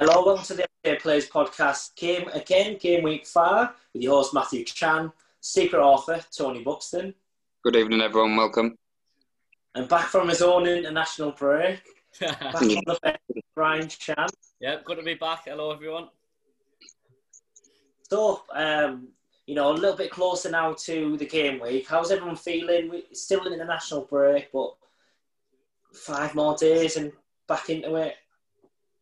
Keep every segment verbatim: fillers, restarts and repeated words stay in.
Hello, welcome to the Everyday Players podcast. Game again, game week five, with your host Matthew Chan, secret author Tony Buxton. Good evening, everyone. Welcome. And back from his own international break, back on the bench, Brian Chan. Yeah, good to be back. Hello, everyone. So, um, you know, a little bit closer now to the game week. How's everyone feeling? We're still in the international break, but five more days and back into it.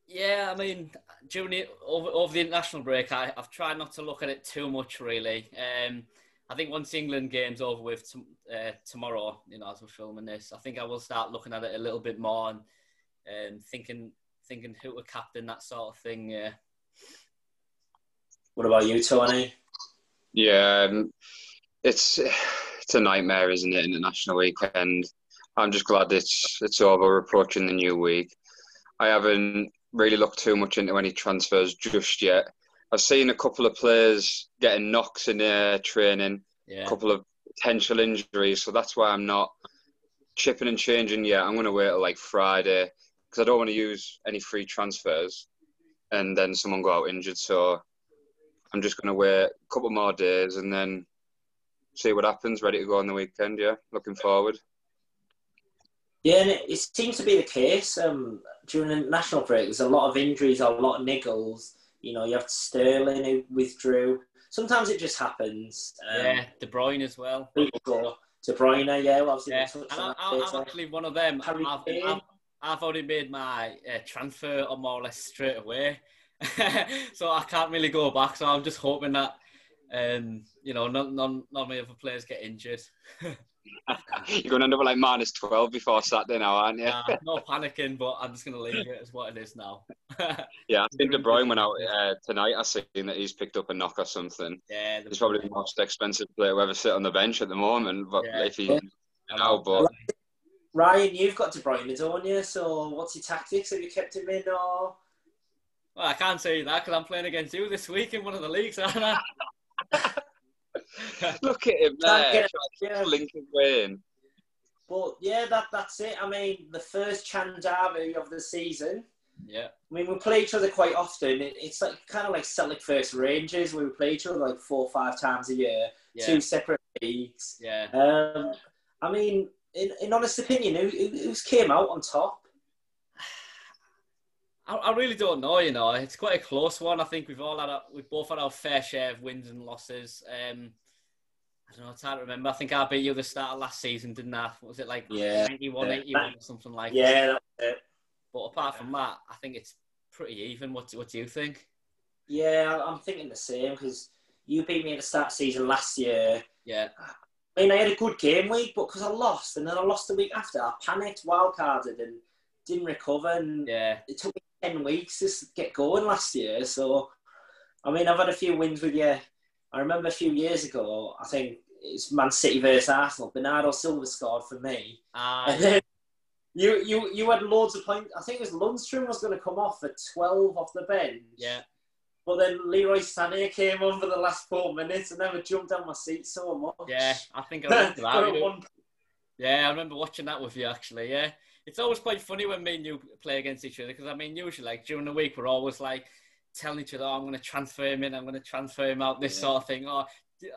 Yeah, I mean, during the, over, over the international break, I, I've tried not to look at it too much, really. Um, I think once England game's over with t- uh, tomorrow, you know, as we're filming this, I think I will start looking at it a little bit more and um, thinking thinking who to captain, that sort of thing. Yeah. What about you, Tony? Yeah, um, it's it's a nightmare, isn't it, international weekend? I'm just glad it's it's over. We're approaching the new week. I haven't really looked too much into any transfers just yet. I've seen a couple of players getting knocks in their training, yeah. A couple of potential injuries, so that's why I'm not chipping and changing yet. I'm going to wait till like Friday because I don't want to use any free transfers and then someone go out injured. So I'm just going to wait a couple more days and then see what happens. Ready to go on the weekend, yeah. Looking forward. Yeah, and it, it seems to be the case. Um, during the national break, there's a lot of injuries, a lot of niggles. You know, you have Sterling who withdrew. Sometimes it just happens. Um, yeah, De Bruyne as well. De Bruyne, yeah. Well, obviously yeah. And I, I, I'm actually one of them. I've, I've, I've already made my uh, transfer or more or less straight away. So I can't really go back. So I'm just hoping that, um, you know, none, none, none of my other players get injured. You're going to end up with like minus twelve before Saturday now, aren't you? Nah, no panicking, but I'm just going to leave it as what it is now. Yeah, I think De Bruyne went out uh, tonight. I've seen that he's picked up a knock or something. Yeah, he's probably the most expensive player who ever sit on the bench at the moment. But yeah. if he, yeah. you know, but Ryan, you've got De Bruyne, don't you? So what's your tactics? Have you kept him in? Or well, I can't say that because I'm playing against you this week in one of the leagues, aren't I? Look at him there. Yeah. Lincoln Wayne. But yeah, that that's it. I mean, the first Chan derby of the season. Yeah. I mean, we play each other quite often. It, it's like kind of like Celtic versus Rangers, where we play each other like four or five times a year, yeah. Two separate leagues. Yeah. Um, I mean, in, in honest opinion, who, who's came out on top? I, I really don't know. You know, it's quite a close one. I think we've all had, a, we've both had our fair share of wins and losses. Um, I don't know, it's hard to remember. I think I beat you at the start of last season, didn't I? What was it like yeah. ninety-one, eighty-one or something like yeah, that? Yeah, that's it. But apart from that, I think it's pretty even. What, what do you think? Yeah, I'm thinking the same because you beat me at the start of season last year. Yeah. I mean, I had a good game week, but because I lost and then I lost the week after, I panicked, wildcarded and didn't recover. And yeah. It took me ten weeks to get going last year. So, I mean, I've had a few wins with you. I remember a few years ago, I think it's Man City versus Arsenal. Bernardo Silva scored for me. Uh, and then you, you, you had loads of points. I think it was Lundstrom was going to come off for twelve off the bench. Yeah. But then Leroy Sané came on for the last four minutes and never jumped on my seat so much. Yeah, I think I remember that. One... Yeah, I remember watching that with you, actually, yeah. It's always quite funny when me and you play against each other because, I mean, usually, like, during the week, we're always, like, telling each other, oh, I'm going to transfer him in, I'm going to transfer him out, this yeah. sort of thing. Oh,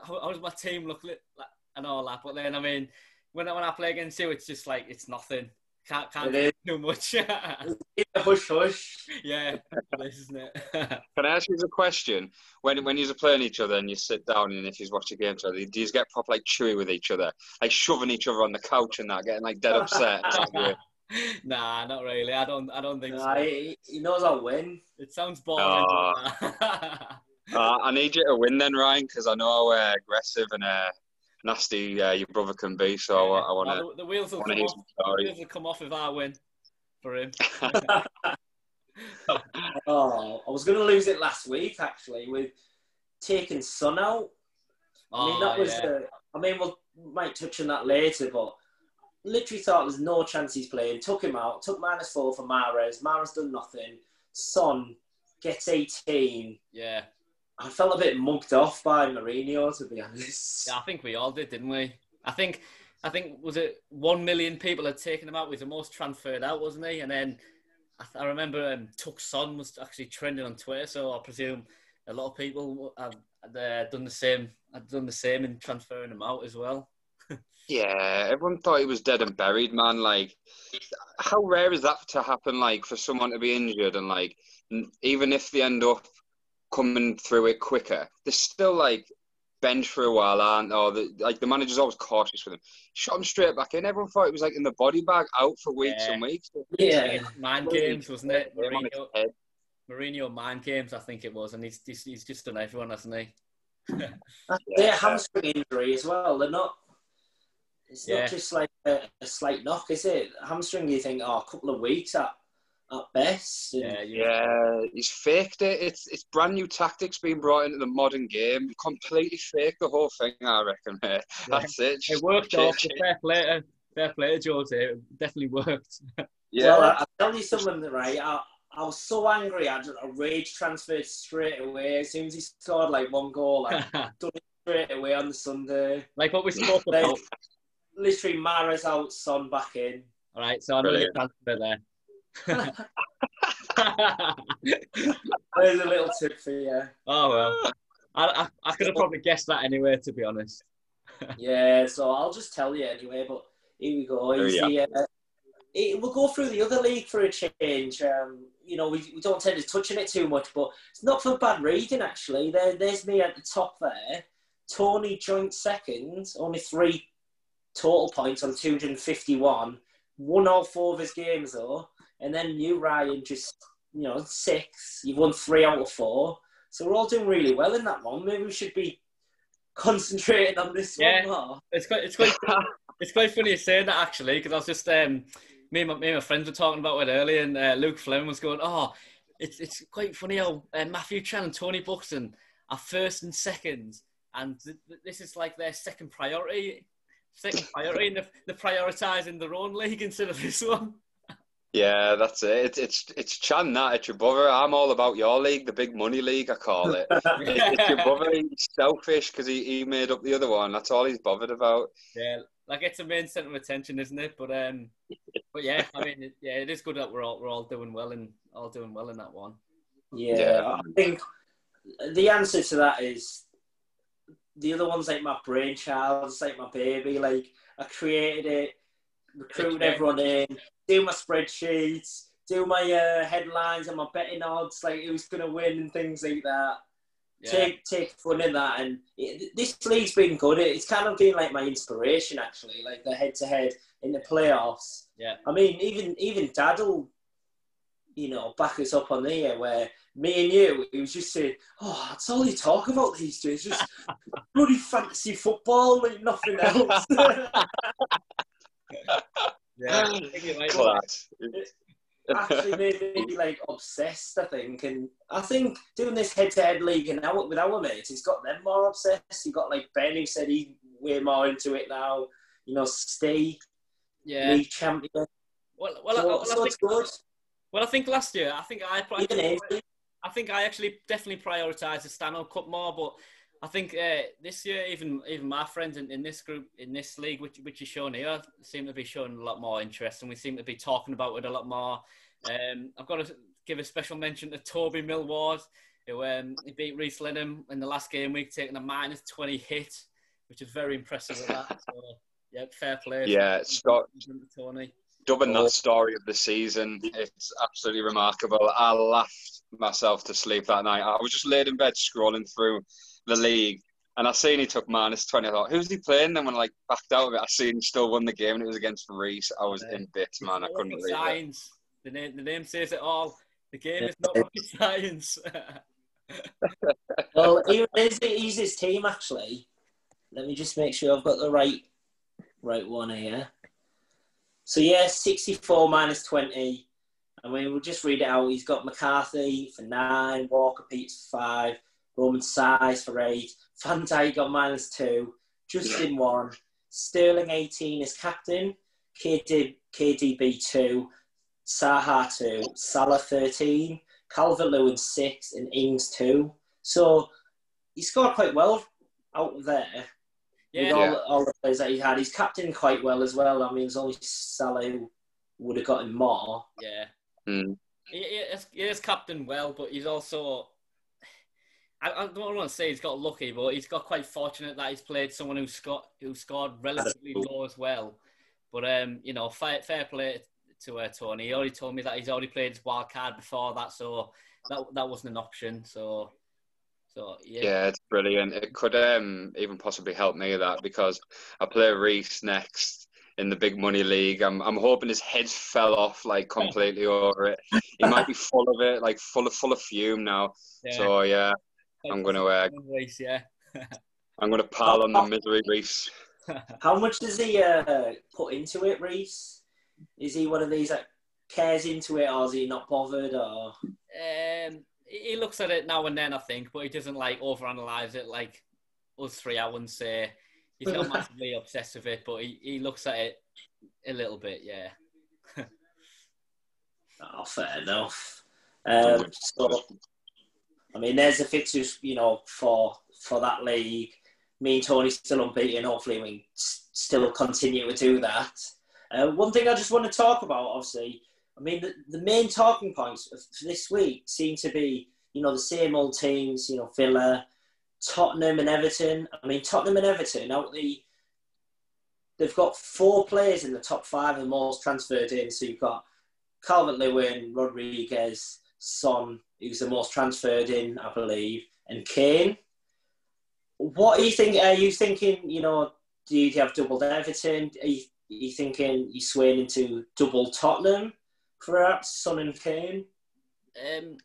how, how does my team look like, and all that? But then, I mean, when I, when I play against you, it's just like, it's nothing. Can't, can't do too much. It's a hush hush. Yeah, this isn't it. Can I ask you a question? When when you're playing each other and you sit down and if you watch a game together, do you get proper like chewy with each other? Like shoving each other on the couch and that, getting like dead upset? Nah, not really. I don't. I don't think nah, so. He, he knows I'll win. It sounds boring. Oh. uh, I need you to win then, Ryan, because I know how uh, aggressive and uh, nasty uh, your brother can be. So yeah. I, I want to. The, the wheels will come off. The wheels will come off if I win for him. Oh, I was going to lose it last week actually with taking Son out. Oh, I mean that was. Yeah. The, I mean, we'll we might touch on that later, but. Literally thought there was no chance he's playing. Took him out. Took minus four for Mahrez. Mahrez done nothing. Son gets eighteen. Yeah. I felt a bit mugged off by Mourinho, to be honest. Yeah, I think we all did, didn't we? I think, I think was it one million people had taken him out. He was the most transferred out, wasn't he? And then I, I remember um, Tuck Son was actually trending on Twitter, so I presume a lot of people have uh, done the same. I've done the same in transferring him out as well. Yeah, everyone thought he was dead and buried, man. Like, how rare is that to happen? Like, for someone to be injured and like, even if they end up coming through it quicker, they're still like bench for a while, aren't they? Or the, like the manager's always cautious with him. Shot him straight back in. Everyone thought it was like in the body bag, out for weeks yeah. and weeks. Yeah, yeah. Mind games, wasn't it? Mourinho, Mourinho mind games, I think it was, and he's he's just done everyone, hasn't he? Yeah, yeah, hamstring injury as well. They're not. It's yeah. not just like a, a slight knock, is it? Hamstring, you think, oh, a couple of weeks at at best. Yeah, yeah, he's faked it. It's it's brand new tactics being brought into the modern game. Completely faked the whole thing, I reckon. Mate. Yeah. That's it. Just it worked off. Fair play to, fair play to Jose. It definitely worked. Yeah. Well, I'll tell you something, right? I, I was so angry. I, I rage transferred straight away. As soon as he scored like one goal, I done it straight away on the Sunday. Like what we spoke about. Literally, Mahrez out, Son back in. All right, so I know your transfer there. There's a little tip for you. Oh, well. I, I, I could have probably guessed that anyway, to be honest. Yeah, so I'll just tell you anyway, but here we go. Here we uh, it, we'll go through the other league for a change. Um, you know, we, we don't tend to touch on it too much, but it's not for bad reading, actually. There, there's me at the top there. Tony joint second, only three total points on two hundred fifty-one. Won all four of his games, though. And then you, Ryan, just, you know, six. You've won three out of four. So we're all doing really well in that one. Maybe we should be concentrating on this yeah. one more. It's quite, it's quite, it's quite funny you saying that, actually, because I was just, um, me, and my, me and my friends were talking about it earlier, and uh, Luke Fleming was going, oh, it's, it's quite funny how uh, Matthew Chan and Tony Buxton are first and second, and th- th- this is like their second priority. Second priority, and they're prioritising their own league instead of this one. Yeah, that's it. It's it's, it's Chan that, it's your brother. I'm all about your league, the big money league, I call it. yeah. it's, it's your brother. He's selfish because he, he made up the other one. That's all he's bothered about. Yeah, like it's a main centre of attention, isn't it? But um, but yeah, I mean, yeah, it is good that we're all we're all doing well and all doing well in that one. Yeah, yeah, I think the answer to that is. The other one's like my brainchild, it's like my baby. Like, I created it, recruited everyone in, do my spreadsheets, do my uh, headlines and my betting odds, like who's going to win and things like that. Yeah. Take take fun in that. And it, this league's been good. It, it's kind of been like my inspiration, actually, like the head-to-head in the playoffs. Yeah. I mean, even, even Dad will, you know, back us up on the year where... Me and you, he was just saying, oh, that's all you talk about these days, just bloody fantasy football, like nothing else. Yeah, I think it might it actually made me like obsessed, I think. And I think doing this head-to-head league and now with our mates, it's got them more obsessed. You got like Ben, who said he's way more into it now. You know, Steve, yeah. league champion. Well, well, so, well so I think it's good. Well, I think last year, I think I... Probably, I think I actually definitely prioritised the Stanhope Cup more, but I think uh, this year, even even my friends in, in this group, in this league, which which is shown here, seem to be showing a lot more interest, and we seem to be talking about it a lot more. Um, I've got to give a special mention to Toby Millward, who um, he beat Reece Lennon in the last game week, taking a minus twenty hit, which is very impressive at that. So, yeah, fair play. Yeah, Scott. Tony. Dubbing that story of the season, it's absolutely remarkable. I laughed myself to sleep that night. I was just laid in bed scrolling through the league, and I seen he took minus twenty. I thought, who's he playing? Then when I like, backed out of it, I seen he still won the game, and it was against Reece. I was in bits, man. I couldn't believe it. The name, the name says it all. The game is not rocket science. Well, here's his team, actually. Let me just make sure I've got the right, right one here. So, yeah, sixty-four minus twenty. I mean, we'll just read it out. He's got McCarthy for nine, Walker Peters for five, Roman Saiz for eight, Van Dijk got minus two, Justin one, Sterling eighteen as captain, K D B two, Saha two, Salah thirteen, Calvert-Lewin six, and Ings two. So, he scored quite well out there. Yeah, with all, yeah. all the players that he had. He's captained quite well as well. I mean, it was only Salah who would have got him more. Yeah. Mm. He is, he is captain well, but he's also... I, I don't want to say he's got lucky, but he's got quite fortunate that he's played someone who's got, who scored relatively low as well. But, um, you know, fair, fair play to uh, Tony. He already told me that he's already played his wild card before that, so that that wasn't an option. So, so yeah. Yeah, it's brilliant. It could um, even possibly help me that, because I play Reece next in the big money league. I'm I'm hoping his head fell off like completely over it. He might be full of it, like full of full of fume now. Yeah. So yeah, I'm gonna uh, Reece, yeah. I'm gonna pile on the misery, Reece. How much does he uh, put into it, Reece? Is he one of these that cares into it, or is he not bothered? Or um, he looks at it now and then, I think, but he doesn't like overanalyze it like us three. I wouldn't say. He's not massively obsessed with it, but he, he looks at it a little bit, yeah. Oh, fair enough. Um, so, I mean, there's the fixtures, you know, for for that league. Me and Tony still unbeaten. Hopefully, we still continue to do that. Uh, one thing I just want to talk about, obviously, I mean, the, the main talking points for this week seem to be, you know, the same old teams, you know, Villa, Tottenham and Everton. I mean, Tottenham and Everton, out the, they've got four players in the top five and most transferred in. So you've got Calvert-Lewin, Rodriguez, Son, who's the most transferred in, I believe, and Kane. What are you thinking? Are you thinking, you know, do you have doubled Everton? Are you, are you thinking you're swaying into double Tottenham, perhaps, Son and Kane? Um...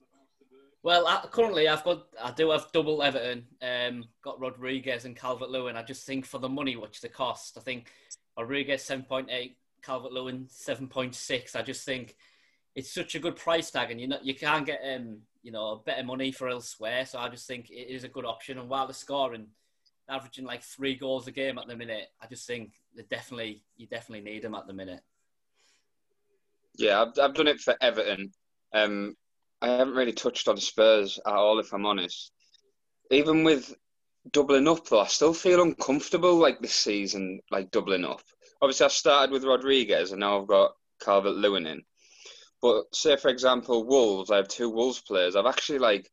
Well, I, currently I've got I do have double Everton, um, got Rodriguez and Calvert-Lewin. I just think for the money, which the cost, I think Rodriguez seven point eight, Calvert-Lewin seven point six. I just think it's such a good price tag, and you know you can't get um you know better money for elsewhere. So I just think it is a good option. And while they're scoring, averaging like three goals a game at the minute, I just think they definitely you definitely need them at the minute. Yeah, I've I've done it for Everton. Um. I haven't really touched on Spurs at all, if I'm honest. Even with doubling up, though, I still feel uncomfortable, like, this season, like, doubling up. Obviously, I started with Rodriguez, and now I've got Calvert-Lewin in. But, say, for example, Wolves, I have two Wolves players. I've actually, like,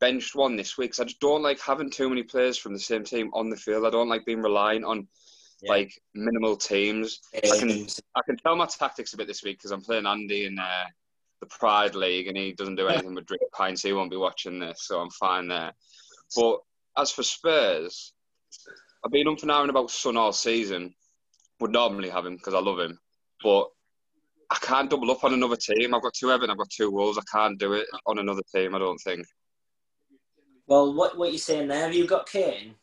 benched one this week, because I just don't like having too many players from the same team on the field. I don't like being reliant on, yeah. like, minimal teams. Yeah. I can I can tell my tactics a bit this week, because I'm playing Andy and... Uh, the Pride League, and he doesn't do anything with drink pints, so he won't be watching this, so I'm fine there. But as for Spurs, I've been up and down about Son all season. Would normally have him, because I love him. But I can't double up on another team. I've got two Everton, I've got two Wolves. I can't do it on another team, I don't think. Well, what what are you saying there? Have you got Kane?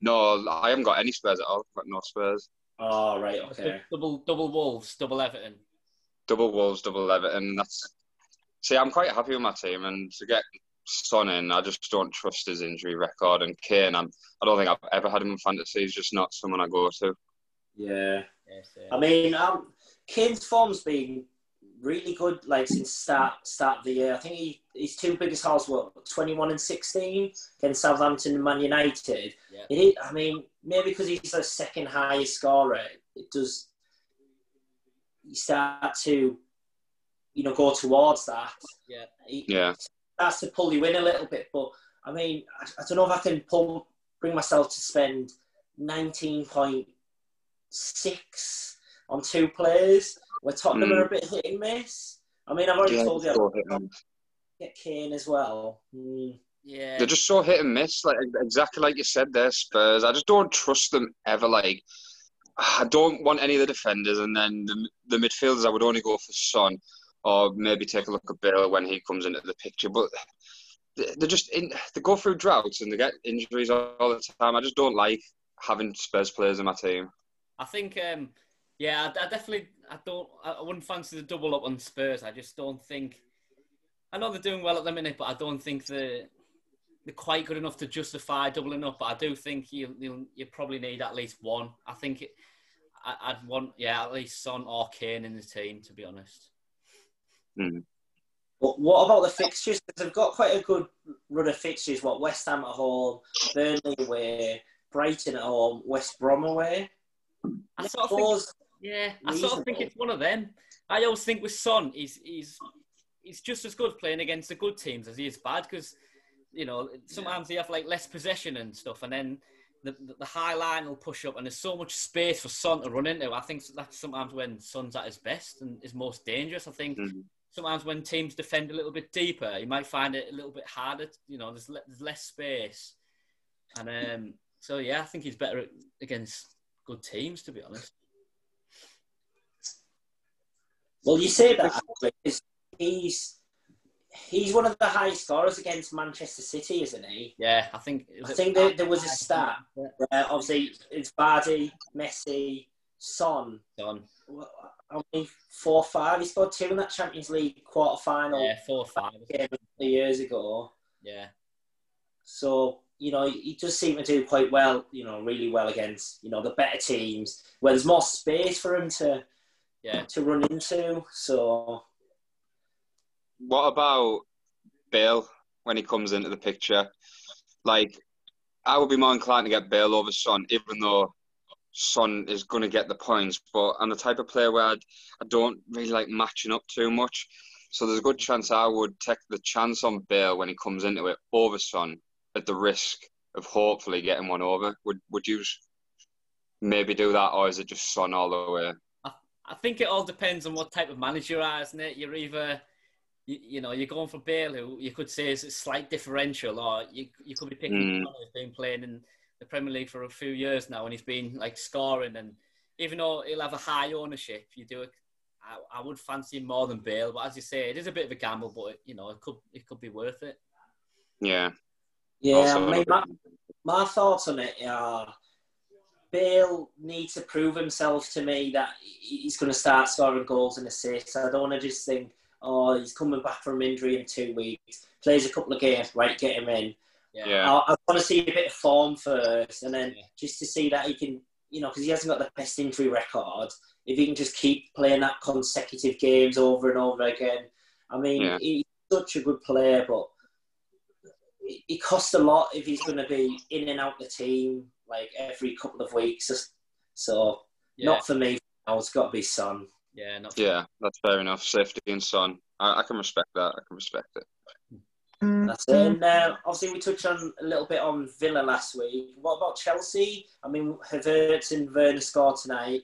No, I haven't got any Spurs at all. I've got no Spurs. Oh, right, OK. Double, double Wolves, double Everton. Double Wolves, double Everton. That's see, I'm quite happy with my team, and to get Son in, I just don't trust his injury record. And Kane, I'm, I don't think I've ever had him in fantasy. He's just not someone I go to. Yeah, yes, yeah. I mean, um, Kane's form's been really good, like since start start of the year. I think he his two biggest halves were twenty-one and sixteen against Southampton and Man United. Yeah. It, I mean, maybe because he's the second highest scorer, it does. You start to, you know, go towards that. Yeah. He yeah. starts to pull you in a little bit. But, I mean, I, I don't know if I can pull, bring myself to spend nineteen point six on two players where Tottenham mm. are a bit hit and miss. I mean, I've already yeah, told you I get Kane as well. Mm. Yeah. They're just so hit and miss. Like exactly like you said there, Spurs. I just don't trust them ever, like... I don't want any of the defenders, and then the, the midfielders, I would only go for Son or maybe take a look at Bale when he comes into the picture. But they're just in, they go through droughts and they get injuries all the time. I just don't like having Spurs players in my team. I think, um, yeah, I, I definitely, I don't, I wouldn't fancy the double up on Spurs. I just don't think, I know they're doing well at the minute, but I don't think they're, they're quite good enough to justify doubling up, but I do think you you, you probably need at least one. I think it, I, I'd want, yeah, at least Son or Kane in the team, to be honest. Mm. But what about the fixtures? They've got quite a good run of fixtures. What, West Ham at home, Burnley away, Brighton at home, West Brom away. I sort of think, yeah, reasonable. I sort of think it's one of them. I always think with Son, he's he's he's just as good playing against the good teams as he is bad, because you know sometimes yeah. they have like less possession and stuff, and then the the high line will push up, and there's so much space for Son to run into. I think that's sometimes when Son's at his best and is most dangerous. I think mm-hmm. sometimes when teams defend a little bit deeper, you might find it a little bit harder. You know, there's, le- there's less space, and um, so yeah, I think he's better at, against good teams, to be honest. Well, you say that actually. He's he's one of the high scorers against Manchester City, isn't he? Yeah, I think. I think there, there was a stat where obviously it's Vardy, Messi, Son. Son. I mean, four five. He scored two in that Champions League quarter final. Yeah, four five. Yeah, three years ago. Yeah. So you know he does seem to do quite well. You know, really well against you know the better teams where there's more space for him to. Yeah. To run into, so... What about Bale when he comes into the picture? Like, I would be more inclined to get Bale over Son, even though Son is going to get the points, but I'm the type of player where I'd, I don't really like matching up too much, so there's a good chance I would take the chance on Bale when he comes into it over Son at the risk of hopefully getting one over. Would, would you maybe do that, or is it just Son all the way? I think it all depends on what type of manager you are, isn't it? You're either, you, you know, you're going for Bale, who you could say is a slight differential, or you you could be picking mm. Son, who's been playing in the Premier League for a few years now, and he's been, like, scoring. And even though he'll have a high ownership, you do it. I, I would fancy him more than Bale. But as you say, it is a bit of a gamble, but, it, you know, it could it could be worth it. Yeah. Yeah, also, I mean, my, my thoughts on it are... Bale needs to prove himself to me that he's going to start scoring goals and assists. I don't want to just think, oh, he's coming back from injury in two weeks, plays a couple of games, right, get him in. Yeah. I, I want to see a bit of form first, and then just to see that he can, you know, because he hasn't got the best injury record, if he can just keep playing that consecutive games over and over again. I mean, yeah. he's such a good player, but it costs a lot if he's going to be in and out the team. Like every couple of weeks, so yeah. not for me. Oh, it's got to be Son. Yeah, not for yeah, me. That's fair enough. Safety and Son, I, I can respect that. I can respect it. That's it. And uh, obviously, we touched on a little bit on Villa last week. What about Chelsea? I mean, Havertz and Werner scored tonight.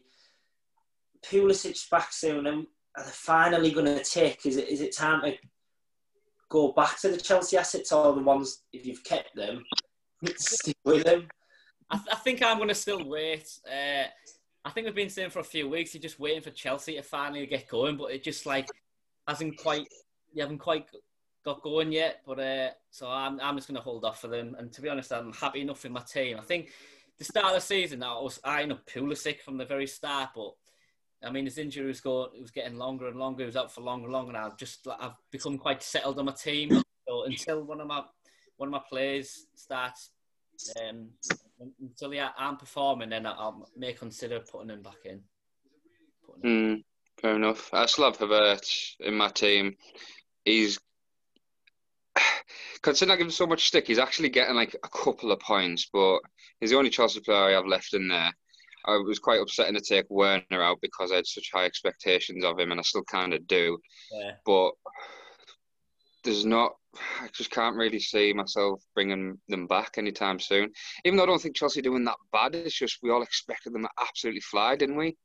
Pulisic back soon, and are they finally going to tick? Is it is it time to go back to the Chelsea assets or the ones if you've kept them, stick with them? I, th- I think I'm going to still wait. Uh, I think we've been saying for a few weeks, you're just waiting for Chelsea to finally get going, but it just like hasn't quite, you haven't quite got going yet. But uh, so I'm, I'm just going to hold off for them. And to be honest, I'm happy enough with my team. I think the start of the season, I was eyeing up Pulisic from the very start, but I mean, his injury was going, it was getting longer and longer. He was out for longer and longer, and I've just, I've become quite settled on my team. So until one of my, one of my players starts. Um, until they aren't performing, then I'll may consider putting them back in. Them. Mm, fair enough. I still have Havertz in my team. He's considering I give him so much stick. He's actually getting like a couple of points, but he's the only Chelsea player I have left in there. I was quite upsetting to take Werner out because I had such high expectations of him, and I still kind of do. Yeah. But there's not. I just can't really see myself bringing them back anytime soon. Even though I don't think Chelsea are doing that bad, it's just we all expected them to absolutely fly, didn't we?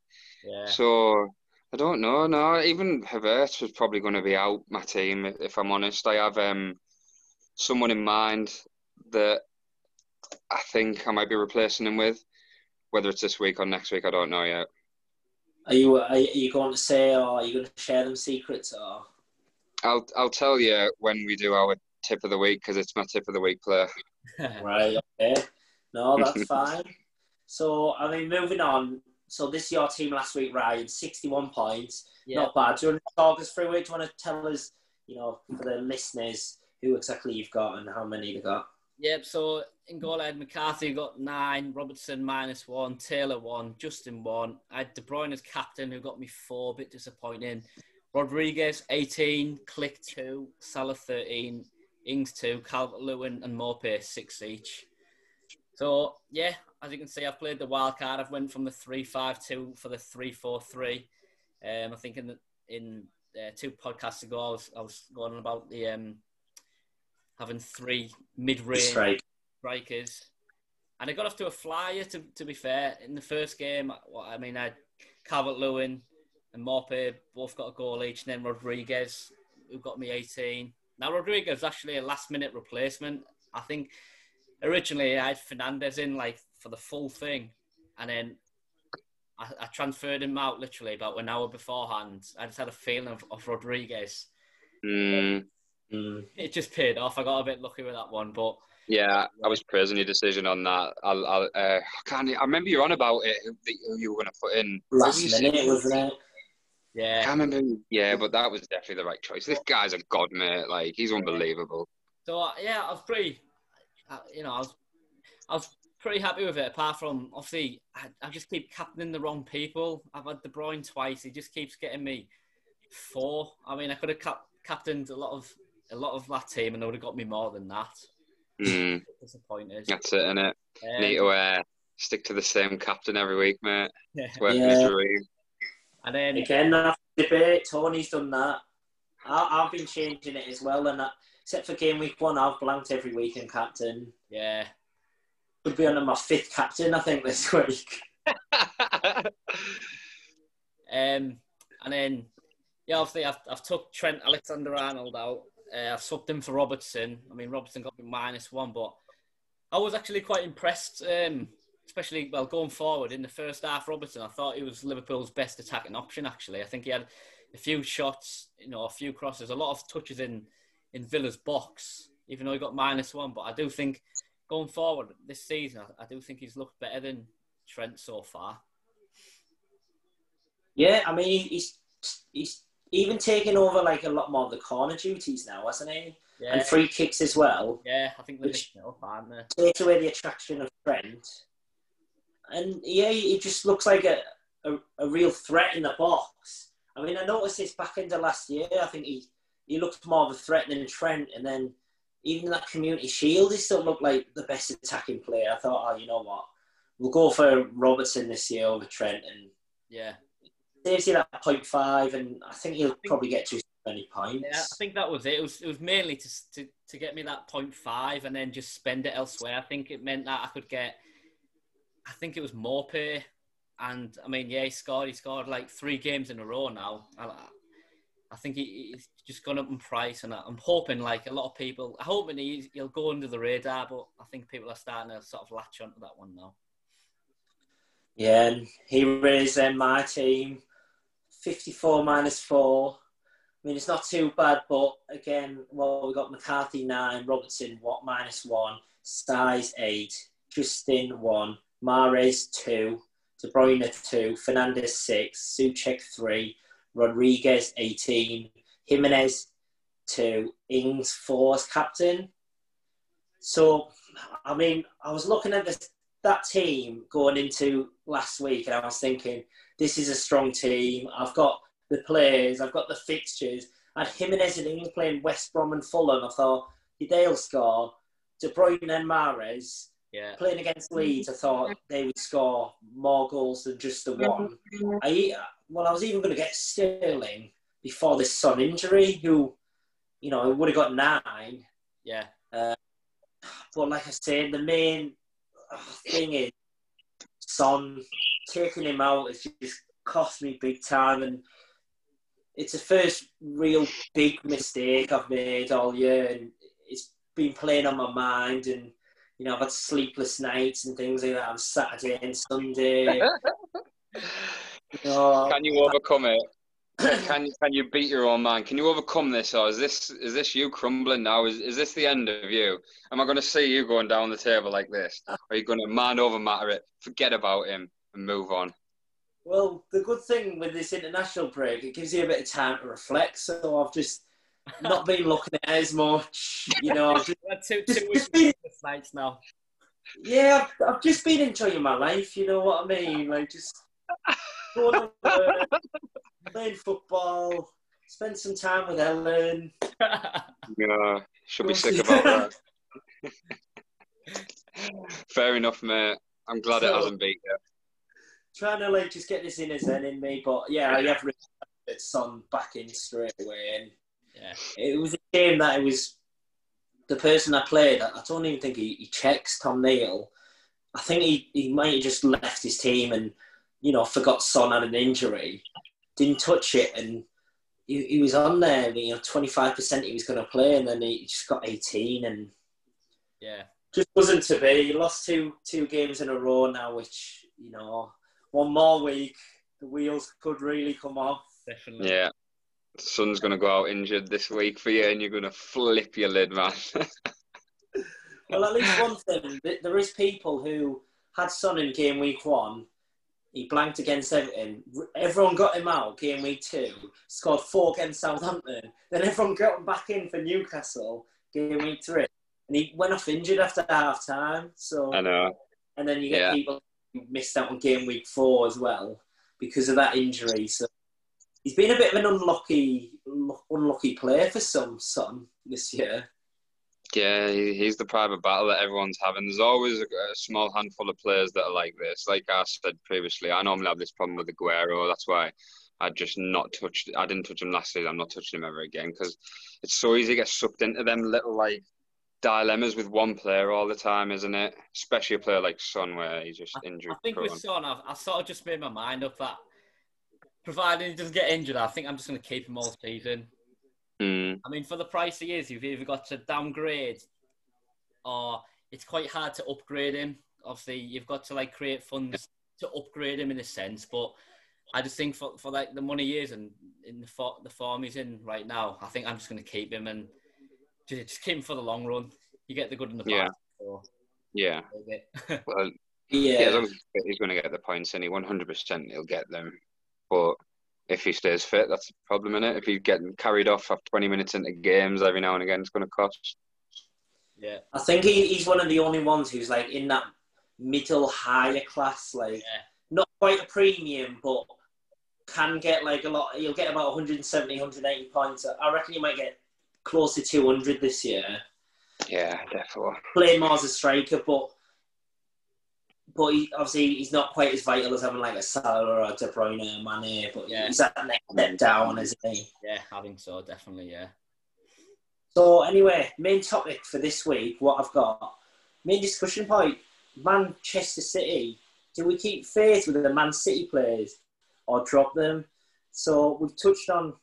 Yeah. So, I don't know. No, even Havertz was probably going to be out my team, if I'm honest. I have um, someone in mind that I think I might be replacing him with. Whether it's this week or next week, I don't know yet. Are you, are you going to say, or are you going to share them secrets, or...? I'll I'll tell you when we do our tip of the week, because it's my tip of the week player. Right, okay. No, that's fine. So, I mean, moving on. So, this is your team last week, Ryan. sixty-one points. Yeah. Not bad. Do you want to talk us through it? Do you want to tell us, you know, for the listeners, who exactly you've got and how many you've got? Yep, so in goal I had McCarthy got nine, Robertson minus one, Taylor one, Justin one. I had De Bruyne as captain, who got me four, a bit disappointing. Rodriguez, eighteen, Click, two, Salah, thirteen, Ings, two, Calvert-Lewin and Mopé, six each. So, yeah, as you can see, I've played the wild card. I've went from the three five two for the three four three. Um, I think in the, in uh, two podcasts ago, I was, I was going about the um, having three mid-range Strike. strikers. And I got off to a flyer, to, to be fair. In the first game, I mean, I Calvert-Lewin and Mopé both got a goal each, and then Rodriguez, who got me eighteen. Now, Rodriguez was actually a last-minute replacement. I think originally I had Fernandez in, like, for the full thing. And then I, I transferred him out literally about an hour beforehand. I just had a feeling of, of Rodriguez. Mm. Mm. It just paid off. I got a bit lucky with that one, but... Yeah, I was praising your decision on that. I, I, uh, I can't. I remember you were on about it, who you were going to put in. Last minute, wasn't it? Yeah. I can't remember. Yeah, but that was definitely the right choice. This guy's a god, mate. Like, he's unbelievable. So, yeah, I was pretty, you know, I was, I was pretty happy with it, apart from, obviously, I, I just keep captaining the wrong people. I've had De Bruyne twice. He just keeps getting me four. I mean, I could have cap- captained a lot of a lot of that team and they would have got me more than that. Mm. Disappointed. That's it, innit? Um, Need to uh, stick to the same captain every week, mate. Yeah. It's working yeah. a dream. And then again, that debate, Tony's done that. I, I've been changing it as well, and that, except for game week one, I've blanked every week and captain. Yeah, would be on my fifth captain, I think, this week. um, and then yeah, obviously I've I've took Trent Alexander-Arnold out. Uh, I've swapped him for Robertson. I mean, Robertson got me minus one, but I was actually quite impressed, um, especially, well, going forward. In the first half, Robertson, I thought he was Liverpool's best attacking option, actually. I think he had a few shots, you know, a few crosses, a lot of touches in, in Villa's box, even though he got minus one. But I do think, going forward this season, I, I do think he's looked better than Trent so far. Yeah, I mean, he's... he's even taking over like a lot more of the corner duties now, hasn't he? Yeah. And free kicks as well. Yeah, I think they're picking it up, aren't they? Takes away the attraction of Trent. And yeah, he just looks like a, a, a real threat in the box. I mean, I noticed this back into last year. I think he, he looked more of a threat than Trent. And then even that Community Shield, he still looked like the best attacking player. I thought, oh, you know what? We'll go for Robertson this year over Trent. And yeah. Saves you at point five, and I think he'll I think, probably get to many points. Yeah, I think that was it. It was, it was mainly to, to to get me that point five and then just spend it elsewhere. I think it meant that I could get, I think it was Mopé, and I mean, yeah, he scored. He scored like three games in a row now. I, I think he, he's just gone up in price, and I'm hoping, like a lot of people, I'm hoping he, he'll go under the radar, but I think people are starting to sort of latch onto that one now. Yeah, and here is um, my team. fifty-four minus four. I mean, it's not too bad, but again, well, we've got McCarthy nine, Robertson what minus one, size eight, Justin one, Mahrez two, De Bruyne two, Fernandez six, Suchek three, Rodriguez eighteen, Jimenez two, Ings four as captain. So, I mean, I was looking at this, that team going into last week, and I was thinking, this is a strong team. I've got the players. I've got the fixtures. And Jimenez and Ings playing West Brom and Fulham. I thought, they'll score. De Bruyne and Mahrez yeah. playing against Leeds. I thought they would score more goals than just the one. I, well, I was even going to get Sterling before this Son injury, who, you know, would have got nine. Yeah. Uh, but like I said, the main thing is Son... taking him out has just cost me big time, and it's the first real big mistake I've made all year, and it's been playing on my mind, and you know, I've had sleepless nights and things like that on Saturday and Sunday. You know, can you overcome it? Can you can you beat your own mind? Can you overcome this, or is this is this you crumbling now? Is is this the end of you? Am I going to see you going down the table like this? Are you going to mind over matter it? Forget about him. Move on. Well, the good thing with this international break, it gives you a bit of time to reflect. So I've just not been looking at it as much, you know. I've just, two, two just, weeks been, nights now. Yeah, I've, I've just been enjoying my life. You know what I mean? Like just going to work, playing football, spend some time with Ellen. Yeah, should be sick about that. Fair enough, mate. I'm glad so, it hasn't been here. Trying to like just get this in as then in me, but yeah, I have at Son back in straight away. And yeah. It was a shame that it was the person I played. I don't even think he, he checks Tom Neal. I think he, he might have just left his team and, you know, forgot Son had an injury. Didn't touch it, and he, he was on there. You know, twenty-five percent he was going to play, and then he just got eighteen, and yeah, just wasn't to be. He lost two two games in a row now, which, you know, one more week, the wheels could really come off. Definitely. Yeah. Son's going to go out injured this week for you, and you're going to flip your lid, man. Well, at least one thing, there is people who had Son in game week one, he blanked against Everton, everyone got him out game week two, scored four against Southampton, then everyone got him back in for Newcastle game week three, and he went off injured after half time. So I know. And then you get yeah. people who missed out on game week four as well because of that injury. So he's been a bit of an unlucky, unlucky player for some Son this year. Yeah, he's the private battle that everyone's having. There's always a small handful of players that are like this. Like I said previously, I normally have this problem with Aguero. That's why I just not touched. I didn't touch him last season. I'm not touching him ever again because it's so easy to get sucked into them little like dilemmas with one player all the time, isn't it? Especially a player like Son, where he's just injured. I think prone. With Son, I've, I sort of just made my mind up that providing he doesn't get injured, I think I'm just going to keep him all season. Mm. I mean, for the price he is, you've either got to downgrade or it's quite hard to upgrade him. Obviously, you've got to like create funds to upgrade him in a sense, but I just think for, for like the money he is and in the, for, the form he's in right now, I think I'm just going to keep him and just, just keep him for the long run. You get the good and the bad. Yeah. So, yeah. Well, yeah. Yeah, as long as he's going to get the points in, he one hundred percent he'll get them. But if he stays fit, that's the problem, innit? If he's getting carried off after twenty minutes into games every now and again, it's going to cost. Yeah. I think he, he's one of the only ones who's like in that middle higher class, like yeah. not quite a premium, but can get like a lot. He'll get about one seventy, one eighty points. I reckon he might get close to two hundred this year. Yeah, definitely. Play more as a striker, but But he, obviously, he's not quite as vital as having like a Salah or a De Bruyne or Mané. But yeah. he's that next step down, isn't he? Yeah, I think so, definitely, yeah. So anyway, main topic for this week, what I've got. Main discussion point, Manchester City. Do we keep faith with the Man City players or drop them? So we've touched on,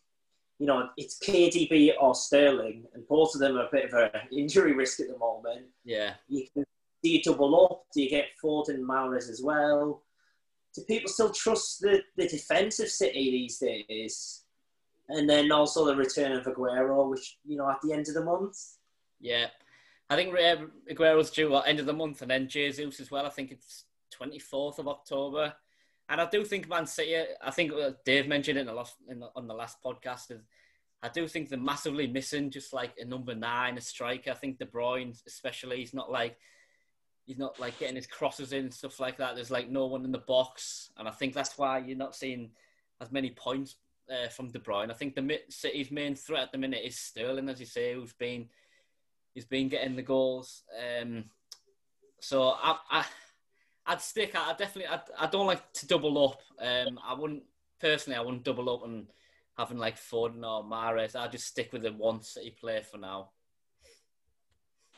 you know, it's K D B or Sterling. And both of them are a bit of an injury risk at the moment. Yeah. You can... Do you double up? Do you get Ford and Mahrez as well? Do people still trust the, the defence of City these days? And then also the return of Aguero, which, you know, at the end of the month? Yeah. I think Aguero's due at the end of the month and then Jesus as well. I think it's twenty-fourth of October. And I do think Man City, I think Dave mentioned it in the last, in the, on the last podcast, is I do think they're massively missing just like a number nine, a striker. I think De Bruyne especially, he's not like... He's not, like, getting his crosses in and stuff like that. There's, like, no one in the box. And I think that's why you're not seeing as many points uh, from De Bruyne. I think the City's main threat at the minute is Sterling, as you say, who's been who's been getting the goals. Um, so I, I, I'd stick. I, I definitely... I, I don't like to double up. Um, I wouldn't... Personally, I wouldn't double up and having, like, Foden or Mahrez. I'd just stick with the one City player for now.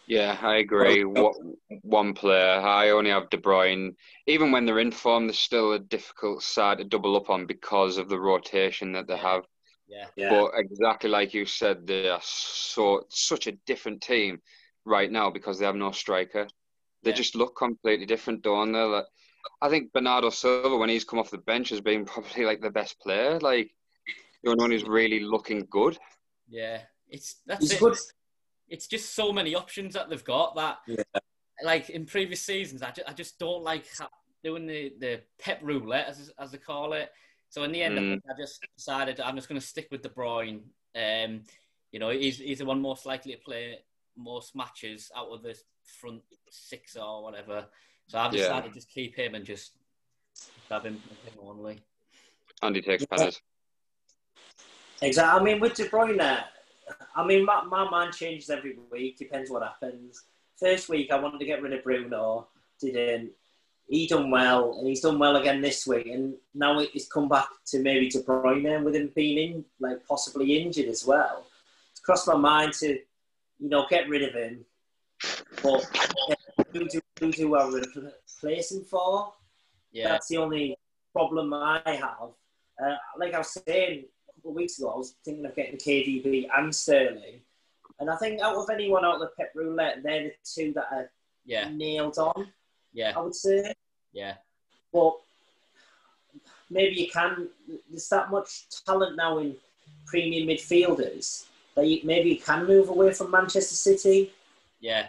Yeah, I agree. What, one player. I only have De Bruyne. Even when they're in form, they're still a difficult side to double up on because of the rotation that they have. Yeah. yeah. But exactly like you said, they are so such a different team right now because they have no striker. They yeah. just look completely different, don't they? Like, I think Bernardo Silva, when he's come off the bench, has been probably like the best player. Like, the only one who's really looking good. Yeah, it's that's he's it. Good. It's just so many options that they've got that, yeah. like in previous seasons, I just, I just don't like doing the, the pep roulette, as as they call it. So in the end, mm. I just decided I'm just going to stick with De Bruyne. Um, you know, he's, he's the one most likely to play most matches out of the front six or whatever. So I've decided yeah. to just keep him and just have him only. And he takes yeah. penalties. Exactly. I mean, with De Bruyne... I mean, my, my mind changes every week. Depends what happens. First week, I wanted to get rid of Bruno. Didn't. he done well, and he's done well again this week. And now it's come back to maybe De Bruyne with him being in, like possibly injured as well. It's crossed my mind to, you know, get rid of him. But who do, who do I replace him for? Yeah. That's the only problem I have. Uh, like I was saying a couple of weeks ago, I was thinking of getting K D B and Sterling. And I think out of anyone out of the Pep Roulette, they're the two that are yeah. nailed on. Yeah, I would say. Yeah. But maybe you can. There's that much talent now in premium midfielders that you, maybe you can move away from Manchester City. Yeah.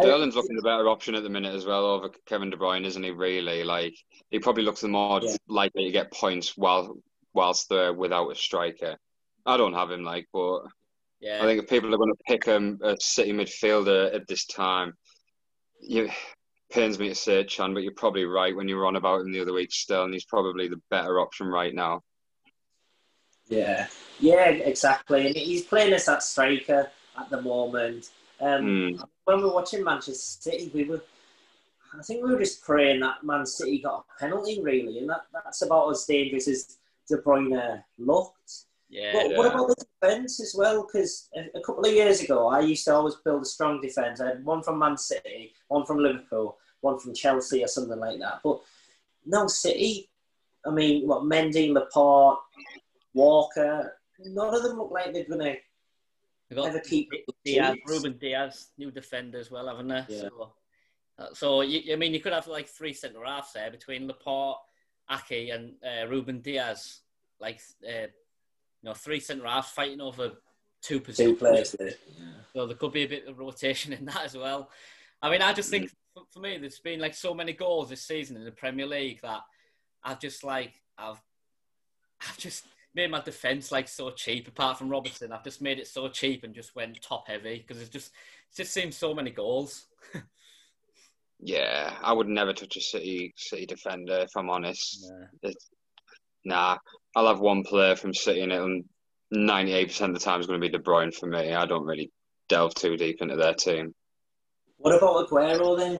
Sterling's looking the better option at the minute as well over Kevin De Bruyne, isn't he? Really, like he probably looks the more yeah. likely to get points while whilst they're without a striker. I don't have him, like, but yeah. I think if people are going to pick him a City midfielder at this time. It pains me to say it, Chan, but you're probably right when you were on about him the other week still, and he's probably the better option right now. Yeah, yeah, exactly. And he's playing as that striker at the moment. Um, mm. When we were watching Manchester City, we were, I think we were just praying that Man City got a penalty, really, and that, that's about as dangerous as De Bruyne looked. Yeah. But what about the defence as well? Because a couple of years ago, I used to always build a strong defence. I had one from Man City, one from Liverpool, one from Chelsea or something like that. But no, City, I mean, what, Mendy, Laporte, Walker, none of them look like they're going to ever keep Diaz, Ruben Diaz, new defender as well, haven't they? Yeah. So, so you, I mean, you could have like three centre-halves there between Laporte, Aki and uh, Ruben Diaz. Like... Uh, You know, three centre-halves fighting over two positions. Two players, yeah. So there could be a bit of rotation in that as well. I mean, I just think, mm. for me, there's been, like, so many goals this season in the Premier League that I've just, like, I've I've just made my defence, like, so cheap. Apart from Robertson, I've just made it so cheap and just went top-heavy because it's just, it's just seems so many goals. Yeah, I would never touch a City City defender, if I'm honest. Yeah. It's, nah. I'll have one player from City and it'll ninety-eight percent of the time is going to be De Bruyne for me. I don't really delve too deep into their team. What about Aguero then?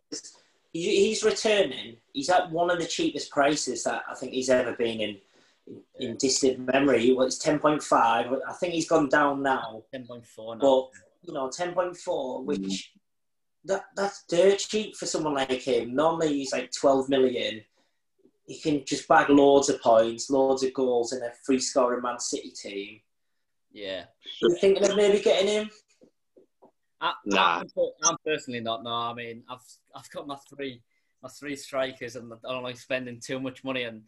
He's returning. He's at one of the cheapest prices that I think he's ever been in in distant memory. Well, it's ten point five. I think he's gone down now. ten point four now. But, you know, ten point four, which mm. that that's dirt cheap for someone like him. Normally he's like twelve million. He can just bag loads of points, loads of goals in a free-scoring Man City team. Yeah. You thinking of maybe getting him? I, nah. I'm, I'm personally not, no. I mean, I've I've got my three my three strikers and I don't like spending too much money. And,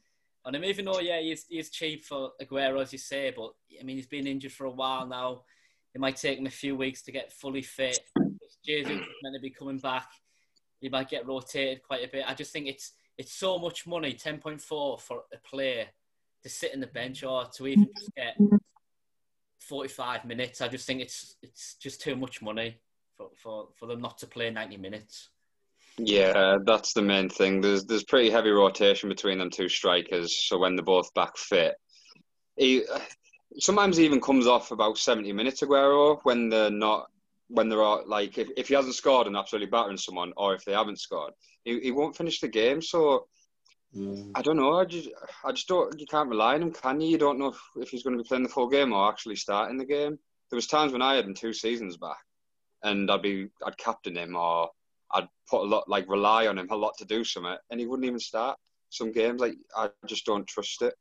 and I mean, even though, yeah, he's, he's cheap for Aguero, as you say, but, I mean, he's been injured for a while now. It might take him a few weeks to get fully fit. Jesus is meant to be coming back. He might get rotated quite a bit. I just think it's It's so much money, ten point four, for a player to sit in the bench or to even just get forty-five minutes. I just think it's it's just too much money for, for, for them not to play ninety minutes. Yeah, that's the main thing. There's there's pretty heavy rotation between them two strikers, so when they're both back fit. He, sometimes he even comes off about seventy minutes, Aguero, when they're not... When there are, like, if, if he hasn't scored and absolutely battering someone, or if they haven't scored, he, he won't finish the game. So, mm. I don't know. I just, I just don't, you can't rely on him, can you? You don't know if, if he's going to be playing the full game or actually starting the game. There was times when I had him two seasons back, and I'd be, I'd captain him, or I'd put a lot, like, rely on him a lot to do something, and he wouldn't even start some games. Like, I just don't trust it.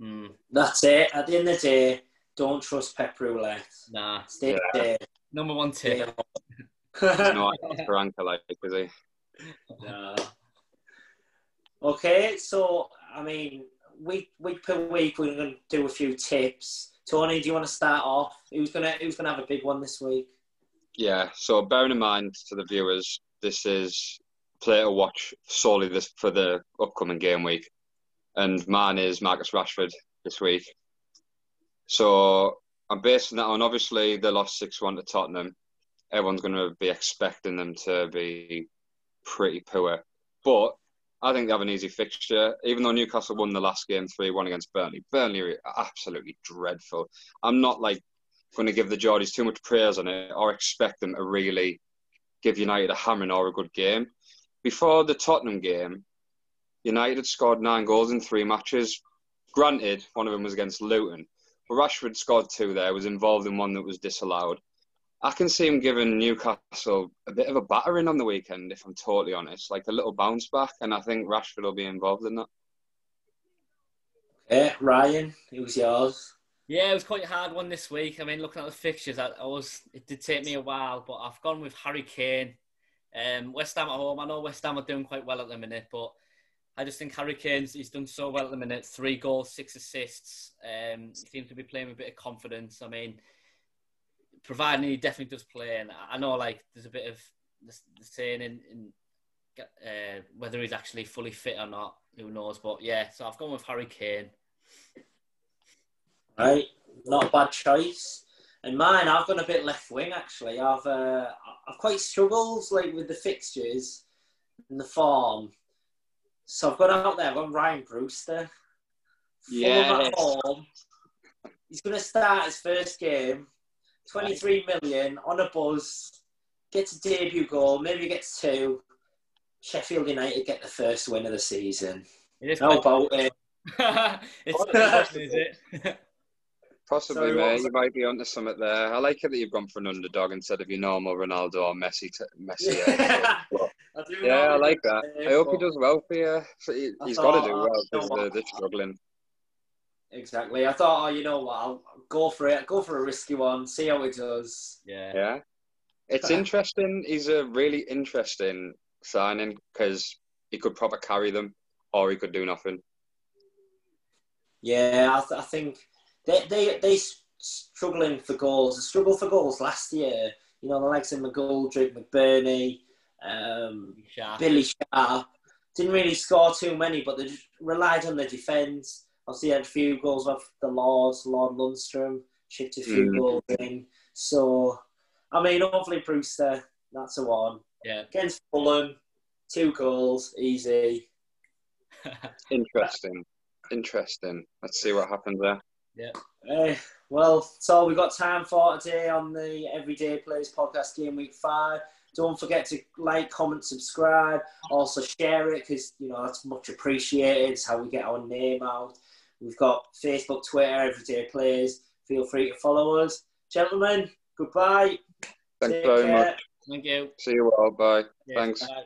Mm. That's it. At the end of the day, don't trust Pep Roulette. Nah. Stay yeah. there. Number one tip. No, for anchor, like, is he? No. Okay, so I mean, week week per week, we're going to do a few tips. Tony, do you want to start off? Who's gonna Who's gonna have a big one this week? Yeah. So bearing in mind to the viewers, this is play to watch solely this for the upcoming game week, and mine is Marcus Rashford this week. So. I'm basing that on, obviously, they lost six one to Tottenham. Everyone's going to be expecting them to be pretty poor. But I think they have an easy fixture. Even though Newcastle won the last game three one against Burnley, Burnley are absolutely dreadful. I'm not, like, going to give the Geordies too much praise on it or expect them to really give United a hammering or a good game. before the Tottenham game, United had scored nine goals in three matches. Granted, one of them was against Luton. But Rashford scored two there, was involved in one that was disallowed. I can see him giving Newcastle a bit of a battering on the weekend, if I'm totally honest. Like a little bounce back, and I think Rashford will be involved in that. Yeah, Ryan, it was yours. Yeah, it was quite a hard one this week. I mean, looking at the fixtures, I, I was, it did take me a while, but I've gone with Harry Kane. Um, West Ham at home. I know West Ham are doing quite well at the minute, but I just think Harry Kane's he's done so well at the minute. Three goals, six assists. Um, he seems to be playing with a bit of confidence. I mean, providing he definitely does play, and I know like there's a bit of the, the saying in, in uh, whether he's actually fully fit or not, who knows? But yeah, so I've gone with Harry Kane. Right, not a bad choice. And mine, I've gone a bit left wing actually. I've uh, I've quite struggled like with the fixtures and the form, so I've gone out there. I've gone Ryan Brewster. Yeah. He's going to start his first game. twenty-three million on a buzz, gets a debut goal, maybe gets two. Sheffield United get the first win of the season. No about it. It's possible, is it? Possibly, mate. You might be onto something there. I like it that you've gone for an underdog instead of your normal Ronaldo or Messi. T- Messi yeah, but, I, yeah I like that. I hope he does well for you. So he, he's got to do well because they're, they're struggling. Exactly. I thought, oh, you know what? I'll go for it. I'll go for a risky one. See how it does. Yeah. Yeah. It's interesting. He's a really interesting signing because he could proper carry them, or he could do nothing. Yeah, I, th- I think they they they struggling for goals. They struggled for goals last year. You know, the likes of McGoldrick, McBurney, um, Sharp. Billy Sharp didn't really score too many, but they relied on the defence. Obviously, had a few goals off the Lords, Lord Lundstrom, chipped a few mm. goals in. So, I mean, hopefully, Brewster, that's a one. Yeah. Against Fulham, two goals, easy. Interesting. Interesting. Let's see what happens there. Yeah. Uh, well, so we've got time for today on the Everyday Players podcast, Game Week five. Don't forget to like, comment, subscribe. Also share it because, you know, that's much appreciated. It's how we get our name out. We've got Facebook, Twitter, Everyday Players. Feel free to follow us. Gentlemen, goodbye. Thanks very much. Thank you. See you all. Bye. Yes, thanks. Bye.